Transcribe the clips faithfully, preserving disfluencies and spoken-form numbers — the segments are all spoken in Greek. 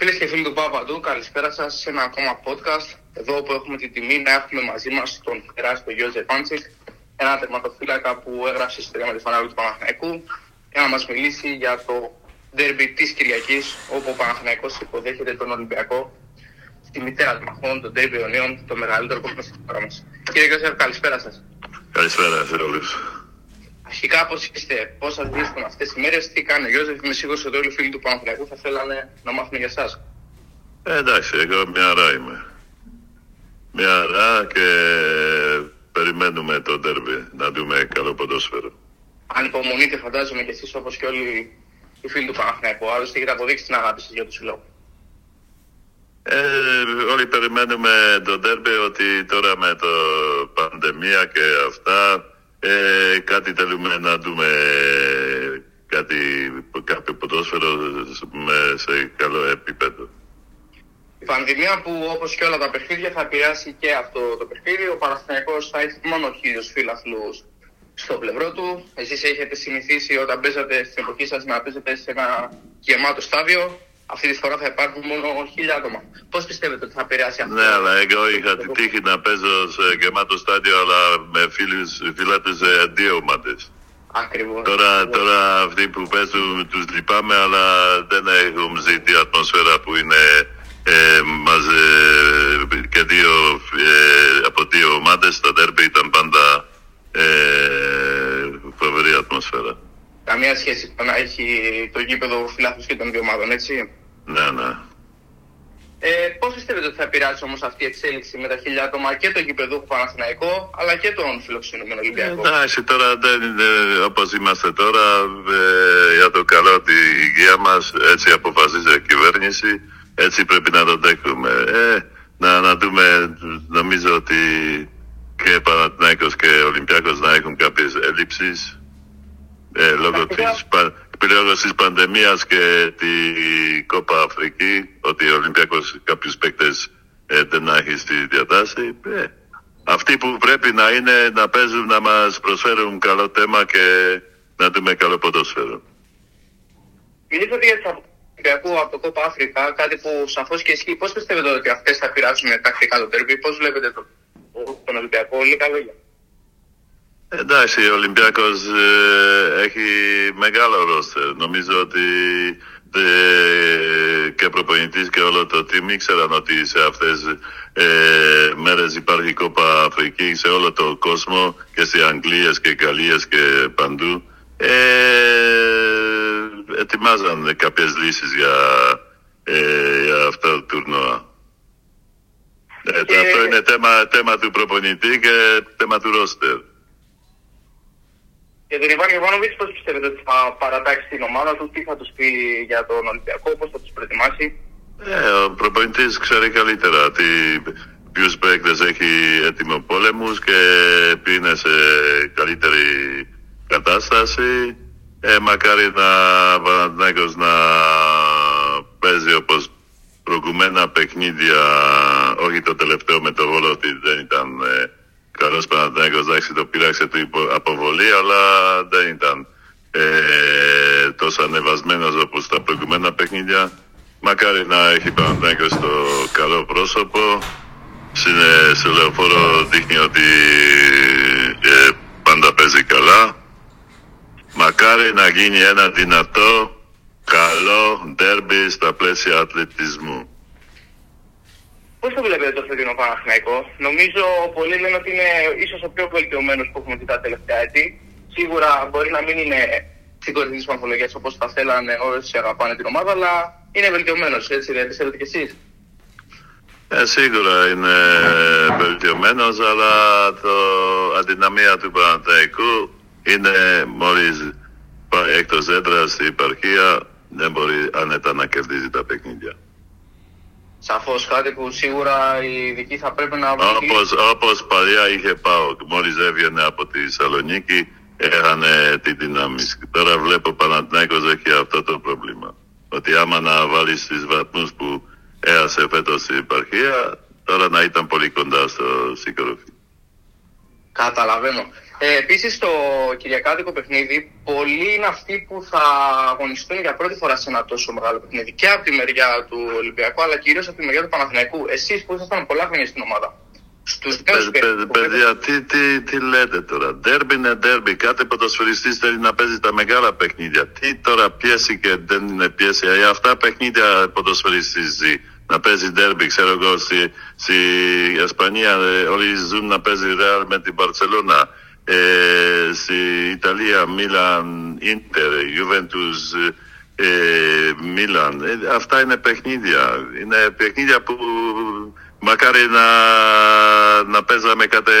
Φίλες και φίλοι του Παπαντού, καλησπέρα σας σε ένα ακόμα podcast. Εδώ που έχουμε την τιμή να έχουμε μαζί μας τον Έραστο Γιόζεφ Πάντσικ, ένα τερματοφύλακα που έγραψε ιστορία με τη φανέλα του Παναθηναϊκού, για να μας μιλήσει για το ντέρμπι της Κυριακής, όπου ο Παναθηναϊκός υποδέχεται τον Ολυμπιακό στη μητέρα των μαχών, τον ντέρμπι Ιωνίων, το μεγαλύτερο κόμμα στη χώρα μας. Κύριε Γιόζεφ, καλησπέρα σας. Καλησπέρα σε όλους. Αρχικά, πώς είστε, πώς σας βρίσκουν αυτές τις μέρες, τι κάνει ο Γιόζεφ? Είμαι σίγουρος ότι όλοι οι φίλοι του Παναθηναϊκού θα θέλανε να μάθουν για εσάς. Ε, εντάξει, εγώ μια αρά είμαι. Μια αρά και περιμένουμε το ντέρμπι να δούμε καλό ποδόσφαιρο. Αν υπομονείτε, φαντάζομαι κι εσείς όπως και όλοι οι φίλοι του Παναθηναϊκού. Άλλωστε, έχετε αποδείξει την αγάπη σας για τους συλλόγους. Ε, όλοι περιμένουμε το ντέρμπι, ότι τώρα με το πανδημία και αυτά. Ε, κάτι θέλουμε να δούμε, κάτι, κάποιο ποδόσφαιρο σε καλό επίπεδο. Η πανδημία που όπως και όλα τα παιχνίδια θα επηρεάσει και αυτό το παιχνίδι. Ο Παναθηναϊκός θα έχει μόνο χίλιους φίλαθλους στο πλευρό του. Εσείς έχετε συνηθίσει όταν παίζατε στην εποχή σας να παίζετε σε ένα γεμάτο στάδιο. Αυτή τη φορά θα υπάρχουν μόνο χίλια άτομα. Πώς πιστεύετε ότι θα επηρεάσει αυτό? Ναι, αλλά εγώ είχα την τύχη να παίζω σε γεμάτο στάδιο, αλλά με φίλους, φιλάτες σε δύο ομάδες. Ακριβώς. Τώρα, τώρα αυτοί που παίζουν τους λυπάμαι, αλλά δεν έχουν ζει την ατμόσφαιρα που είναι ε, μαζί και δύο, ε, από δύο ομάδες. Τα ντέρμπι ήταν πάντα ε, φοβερή ατμόσφαιρα. Καμία σχέση να έχει το γήπεδο φιλάθλους και των δύο ομάδων, έτσι. Ναι, ναι. Ε, πώς πιστεύετε ότι θα επηρεάσει όμως αυτή η εξέλιξη με τα χίλια άτομα και το γήπεδο Παναθηναϊκό αλλά και τον φιλοξενούμενο Ολυμπιακό? Εντάξει, τώρα δεν είναι όπως είμαστε τώρα. Ε, για το καλό τη υγεία μας, έτσι αποφασίζει η κυβέρνηση. Έτσι πρέπει να το δέχουμε. Ε, να, να δούμε, νομίζω ότι και Παναθηναϊκός και Ολυμπιακός να έχουν κάποιες ελλείψεις. Ε, λόγω της, της πανδημίας και την Κόπα Αφρική, ότι ο Ολυμπιακός κάποιους παίκτες ε, δεν έχει στη διατάση. Ε, αυτοί που πρέπει να είναι να παίζουν, να μας προσφέρουν καλό θέμα και να δούμε καλό ποδόσφαιρο. Μιλήσατε για τον Ολυμπιακό από το Κόπα Αφρικά, κάτι που σαφώς και ισχύει. Πώς πιστεύετε ότι αυτές θα πειράσουν τακτικά το ντέρμπι? Πώς βλέπετε τον, τον Ολυμπιακό? Λίγα λόγια. Εντάξει, ο Ολυμπιακός ε, έχει μεγάλο ρόστερ. Νομίζω ότι ε, και προπονητής και όλο το team ήξεραν ότι σε αυτές ε, μέρες υπάρχει Κόπα Αφρική σε όλο το κόσμο και σε Αγγλίες και Γαλλίες και παντού. Ε, ετοιμάζαν κάποιες λύσεις για, ε, για αυτά τα τουρνουά. Ε, και... Αυτό είναι θέμα, θέμα του προπονητή και θέμα του ρόστερ. Για τον Ιβάν Ιβάνο Βίσκο, πώς πιστεύετε ότι θα παρατάξει την ομάδα του, τι θα τους πει για τον Ολυμπιακό, πώς θα τους προετοιμάσει? Ε, ο προπονητής ξέρει καλύτερα τι, ποιους παίκτες έχει έτοιμο πόλεμους και ποιοι είναι σε καλύτερη κατάσταση. Ε, μακάρι να Παναθηναϊκός να παίζει όπως προηγουμένα παιχνίδια, όχι το τελευταίο με το Βόλο, ότι δεν ήταν... Ε, Καλός Παναθηναϊκός, εντάξει, το πήραξε την αποβολή, αλλά δεν ήταν ε, τόσο ανεβασμένος όπως τα προηγούμενα παιχνίδια. Μακάρι να έχει Παναθηναϊκός το καλό πρόσωπο. Σε λεωφόρο δείχνει ότι ε, πάντα παίζει καλά. Μακάρι να γίνει ένα δυνατό, καλό ντέρμπι στα πλαίσια αθλητισμού. Πώς το βλέπετε το φετινό Παναθηναϊκό? Νομίζω πολλοί λένε ότι είναι ίσως ο πιο βελτιωμένος που έχουμε δει τα τελευταία έτη. Σίγουρα μπορεί να μην είναι συγκορυφής βαθμολογίας όπως θα θέλανε όσοι αγαπάνε την ομάδα, αλλά είναι βελτιωμένος, έτσι δεν πιστεύετε κι εσείς? Ε, σίγουρα είναι βελτιωμένος, αλλά το αδυναμία του Παναθηναϊκού είναι μόλις εκτός έδρας η επαρχία, δεν μπορεί άνετα να κερδίζει τα παιχνίδια. Σαφώς, κάτι που σίγουρα οι ειδικοί θα πρέπει να βρουν. Όπως, όπως παλιά είχε πάω, μόλις έβγαινε από τη Θεσσαλονίκη, έχανε τη δύναμη. Τώρα βλέπω ο Παναθηναϊκός έχει αυτό το πρόβλημα. Ότι άμα να βάλεις τις βαθμούς που έχασε φέτος η επαρχία, τώρα να ήταν πολύ κοντά στο σύγκροφι. Καταλαβαίνω. Ε, Επίσης, το κυριακάτικο παιχνίδι, πολλοί είναι αυτοί που θα αγωνιστούν για πρώτη φορά σε ένα τόσο μεγάλο παιχνίδι και από τη μεριά του Ολυμπιακού, αλλά κυρίως από τη μεριά του Παναθηναϊκού. Εσείς που ήσασταν πολλά χρόνια στην ομάδα. Στους νέους παιδιά, τι, τι, τι λέτε τώρα. Ντέρμπι είναι ντέρμπι. Κάθε ποδοσφαιριστής θέλει να παίζει τα μεγάλα παιχνίδια. Τι τώρα πιέσει και δεν είναι πιέσει. Για αυτά παιχνίδια ποδοσφαιριστής ζει. Να παίζει ντέρμπι, ξέρω εγώ, στην Ισπανία όλοι ζουν να παίζει Ρεάλ με την Μπαρσελόνα. Ε, στην Ιταλία, Μίλαν, Ίντερ, Ιουβέντους, Μίλαν. Ε, αυτά είναι παιχνίδια. Είναι παιχνίδια που μακάρι να, να παίζαμε κάθε,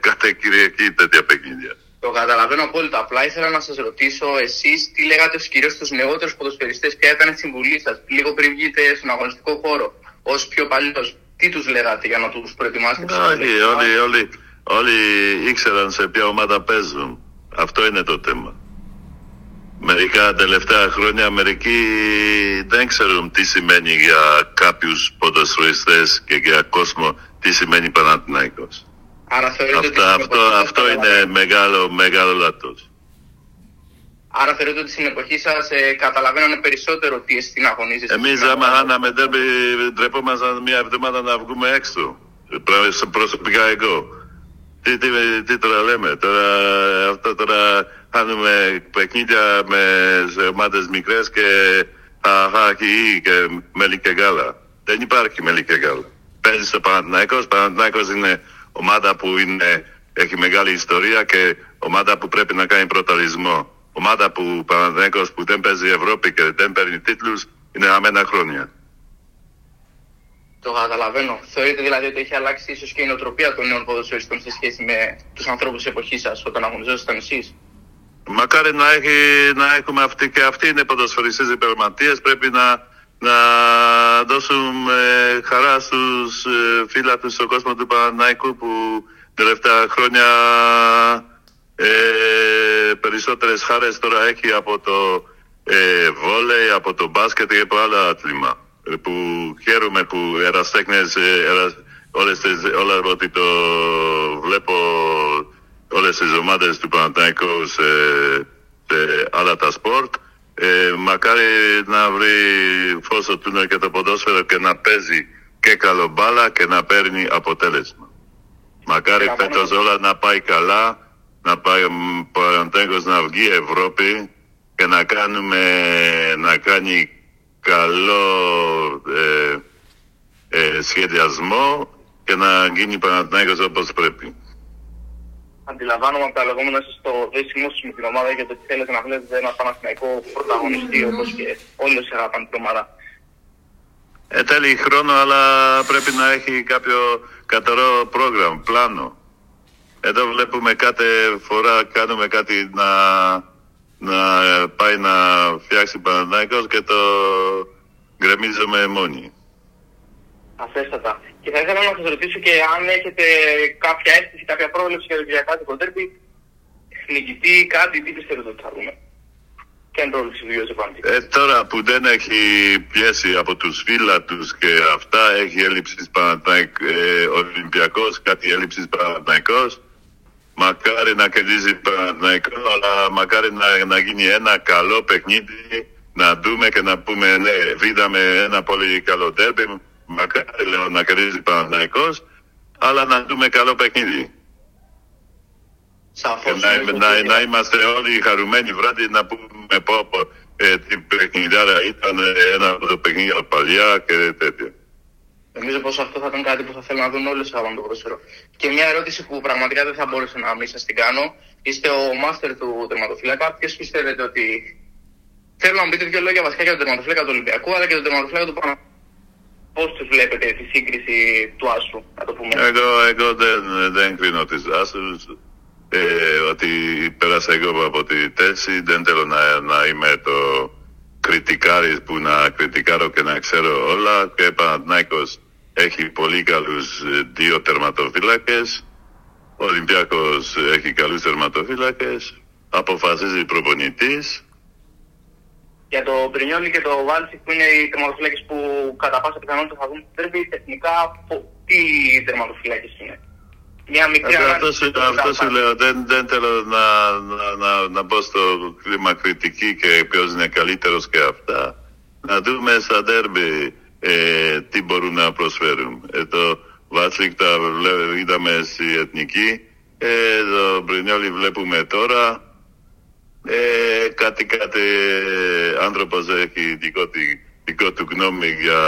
κάθε Κυριακή τέτοια παιχνίδια. Το καταλαβαίνω απόλυτα. Απλά ήθελα να σας ρωτήσω, εσείς τι λέγατε κυρίως στους νεότερους ποδοσφαιριστές, ποια ήταν η συμβουλή σας λίγο πριν βγείτε στον αγωνιστικό χώρο, ως πιο παλιός, τι τους λέγατε για να τους προετοιμάσετε? Όλοι, όλοι, όλοι, όλοι ήξεραν σε ποια ομάδα παίζουν. Αυτό είναι το θέμα. Μερικά τελευταία χρόνια μερικοί δεν ξέρουν τι σημαίνει για κάποιους ποδοσφαιριστές και για κόσμο τι σημαίνει Παναθηναϊκός. Άρα θεωρείτε Αυτά, ότι αυτό, αυτό είναι μεγάλο, μεγάλο λάθος. Άρα θεωρείτε ότι στην εποχή σας ε, καταλαβαίνανε περισσότερο τι εσύ την αγωνίζεσαι? Εμείς άμα χάναμε ντέρμπι ντρεπόμασταν μια εβδομάδα να βγούμε έξω. Προσωπικά εγώ. Τι, τι, τι τώρα λέμε, τώρα, αυτό τώρα κάνουμε παιχνίδια με ομάδες μικρές και χαχί και μέλι και γάλα. Δεν υπάρχει μέλι και γάλα. Παίζει στο Παναθηναϊκός, Παναθηναϊκός είναι ομάδα που είναι, έχει μεγάλη ιστορία και ομάδα που πρέπει να κάνει πρωταρισμό. Ομάδα που Παναθηναϊκός που δεν παίζει Ευρώπη και δεν παίρνει τίτλους είναι αμένα χρόνια. Το καταλαβαίνω. Θεωρείτε δηλαδή ότι έχει αλλάξει ίσως και η νοοτροπία των νέων ποδοσφαιριστών σε σχέση με τους ανθρώπους της εποχής σας όταν αγωνιζόσασταν εσείς? Μακάρι να, έχει, να έχουμε αυτοί και αυτοί είναι ποδοσφαιριστές υπερματίες. Πρέπει να, να δώσουν ε, χαρά στους ε, φίλους τους στον κόσμο του Παναθηναϊκού που τελευταία χρόνια ε, περισσότερες χαρές τώρα έχει από το ε, βόλεϊ, από το μπάσκετ και από άλλα άθλημα. Που χαίρομαι που ερασιτέχνες, ερασ... όλες τις, όλα ότι το βλέπω όλες τις ομάδες του Παναθηναϊκού σε, σε άλλα τα σπορτ. Ε, μακάρι να βρει φως στο τούνελ και το ποδόσφαιρο και να παίζει και καλομπάλα και να παίρνει αποτέλεσμα. Μακάρι φέτος όλα να πάει καλά, να πάει ο Παναθηναϊκός να βγει Ευρώπη και να, κάνουμε, να κάνει καλό ε, ε, σχεδιασμό και να γίνει Παναθηναϊκός όπως πρέπει. Αντιλαμβάνομαι από τα λεγόμενα σας το δέσιμο σας με την ομάδα για το ότι θέλετε να βλέπετε ένα Παναθηναϊκό πρωταγωνιστή όπως και όλοι όσοι αγαπάνε την ομάδα. Ε, τέλει χρόνο, αλλά πρέπει να έχει κάποιο καθαρό πρόγραμμα, πλάνο. Εδώ βλέπουμε κάθε φορά κάνουμε κάτι να... να πάει να φτιάξει Παναθηναϊκός και το γκρεμίζουμε μόνοι. Αφέστατα. Και θα ήθελα να σας ρωτήσω και αν έχετε κάποια αίσθηση, κάποια πρόβλεψη για το κυριακάτικο ντέρμπι, νικητή, κάτι, τι πιστεύετε ότι θα δούμε? Και αν πρόβλεψη του Γιόζεφ Πάντσικ. Ε, τώρα που δεν έχει πιέσει από τους φίλατους και αυτά, έχει έλλειψης Παναθηναϊκ, ε, Ολυμπιακός, κάτι έλλειψης Παναθηναϊκός. Μακάρι να κερδίζει Παναθηναϊκός, αλλά μακάρι να, να γίνει ένα καλό παιχνίδι, να δούμε και να πούμε ναι, βίδαμε ένα πολύ καλό ντέρμπι, μακάρι λέω, να κερδίζει Παναθηναϊκός, αλλά να δούμε καλό παιχνίδι. Σαφώς, να, ναι, να, ναι. να είμαστε όλοι χαρούμενοι βράδυ, να πούμε πω, πω ε, την παιχνιδάρα ήταν ένα από τα παιχνίδια παλιά και τέτοια. Νομίζω πως αυτό θα ήταν κάτι που θα θέλω να δουν όλες από το πρόσφαιρο. Και μια ερώτηση που πραγματικά δεν θα μπορούσα να μην σας την κάνω. Είστε ο μάστερ του τερματοφύλακα. Ποιος πιστεύετε ότι... Θέλω να μου πείτε δύο λόγια βασικά για τον τερματοφύλακα του Ολυμπιακού, αλλά και τον τερματοφύλακα του Παναθηναϊκού. Πώς τους βλέπετε τη σύγκριση του Άσου, να το πούμε? Εγώ, εγώ δεν, δεν κρίνω τις Άσους. Ε, ότι πέρασα εγώ από τη θέση. Δεν θέλω να, να είμαι το... κριτικάρεις που να κριτικάρω και να ξέρω όλα και Παναθηναϊκός έχει πολύ καλούς δύο τερματοφύλακες, ο Ολυμπιακός έχει καλούς τερματοφύλακες, αποφασίζει προπονητής. Για το Πρινιόλι και το Βάλσι που είναι οι τερματοφύλακες που κατά πάσα πιθανότητα θα δουν τέρμπι, τεχνικά τι τερματοφύλακες είναι? Μια μικρή ε, αυτό, σου, αυτό σου λέω, δεν, δεν θέλω να, να, να, να μπω στο κλίμα κριτική και ποιος είναι καλύτερος και αυτά. Να δούμε στα ντέρμπι ε, τι μπορούν να προσφέρουν. Ε, το Βάλσι τα είδαμε στη Εθνική, ε, το Πρινιόλι βλέπουμε τώρα. Ε, κάτι κάτι άνθρωπος έχει δικό, δικό του γνώμη για,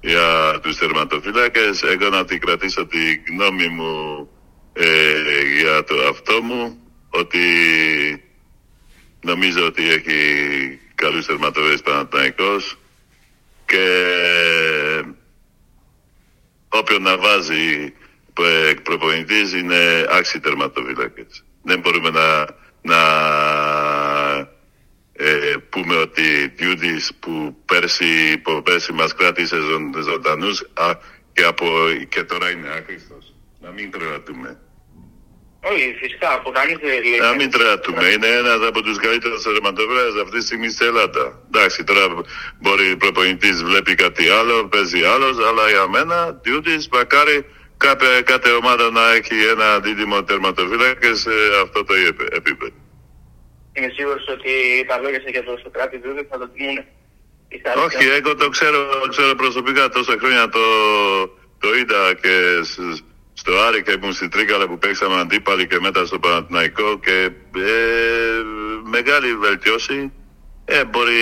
για τους τερματοφύλακες. Εγώ να την κρατήσω τη γνώμη μου ε, για το αυτό μου, ότι νομίζω ότι έχει καλούς τερματοφύλακες Παναθηναϊκός και όποιον να βάζει προπονητής είναι άξιοι τερματοφύλακες. Δεν μπορούμε να να ε, πούμε ότι Διούδης που πέρσι, που πέρσι μας κράτησε ζων, ζωντανούς α, και, από, και τώρα είναι άχρηστος. Να μην τρελατούμε. Όχι, φυσικά, που κανείς δεν λέει. Να μην τρελατούμε. Είναι ένας από τους καλύτερους τερματοφύλακες αυτή τη στιγμή στην Ελλάδα. Εντάξει, τώρα μπορεί ο προπονητής βλέπει κάτι άλλο, παίζει άλλος, αλλά για μένα Διούδης μακάρι Κάθε, κάθε ομάδα να έχει ένα δίδυμο τερματοφύλακα σε αυτό το επίπεδο. Είμαι σίγουρος ότι τα λόγια σε για το Σοκράτη Δούδη θα το τιμούν. Όχι, εγώ το ξέρω, ξέρω προσωπικά τόσα χρόνια το, το είδα και στο Άρη και ήμουν στην Τρίκαλα που παίξαμε αντίπαλοι και μετά στο Παναθηναϊκό και ε, μεγάλη βελτιώση. Ε, μπορεί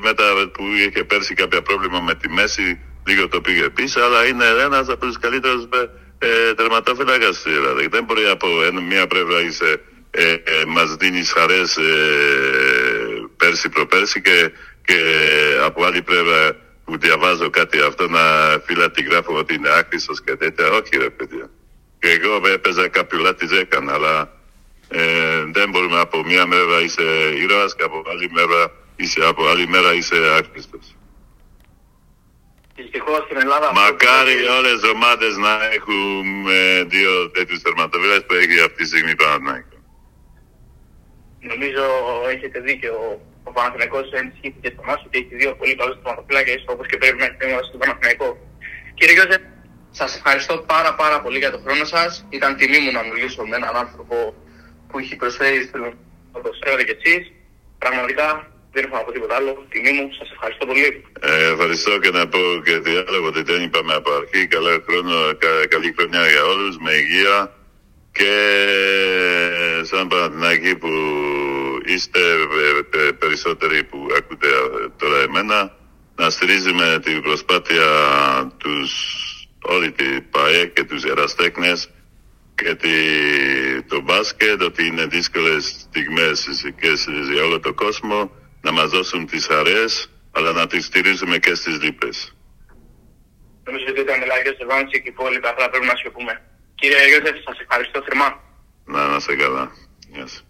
μετά που είχε πέρσι κάποια πρόβλημα με τη μέση, λίγο το πήγε πίσω, αλλά είναι ένας από τους καλύτερους ε, τερματοφύλακες. Δηλαδή δεν μπορεί από μια πλευρά είσαι ε, ε, μας δίνεις χαρές ε, πέρσι προπέρσι και, και από άλλη πλευρά που διαβάζω κάτι αυτό να φύλλα τη γράφω ότι είναι άχρηστος και τέτοια. Όχι ρε παιδιά. Και εγώ έπαιζα κάποιο λάθος έκανα, αλλά ε, δεν μπορούμε από μια μέρα είσαι ήρωας και από άλλη μέρα είσαι, από άλλη μέρα είσαι άχρηστος. Δυστυχώς στην Ελλάδα... Μακάρι αυτό... όλες οι ομάδες να έχουν ε, δύο τέτοιους τερματοφύλακες που έχει αυτή τη στιγμή Παναθηναϊκό. Νομίζω έχετε δίκιο. Ο Παναθηναϊκός ενισχύθηκε στο μάσο και έχει δύο πολύ καλούς τερματοφύλακες όπως και πρέπει να εκτιμούμε στον Παναθηναϊκό. Κύριε Γιόζεφ, σας ευχαριστώ πάρα πάρα πολύ για τον χρόνο σας. Ήταν τιμή μου να μιλήσω με έναν άνθρωπο που έχει προσφέρει στον ποδοσφαίρο και εσείς. Πραγματικά... Δεν είπα από τίποτα άλλο. Τιμή μου, σας ευχαριστώ πολύ. Ε, ευχαριστώ και να πω και διάλογο ότι δεν είπαμε από αρχή. Καλό χρόνο, κα, καλή χρονιά για όλους, με υγεία και σαν Παναθηναϊκοί που είστε περισσότεροι που ακούτε τώρα εμένα, να στηρίζουμε την προσπάθεια τους όλη την ΠΑΕ και τους εραστέχνες και τη, το μπάσκετ, ότι είναι δύσκολες στιγμές και για όλο τον κόσμο. Να μας δώσουν τις χαρές, αλλά να τις στηρίζουμε και στις λύπες. Νομίζω ότι ήταν ελάχιστο σε Βάντσι και υπόλοιπα, αλλά πρέπει να σιωπούμε. Κύριε Γιόζεφ, σας ευχαριστώ θερμά. Να, να σε καλά. Yes.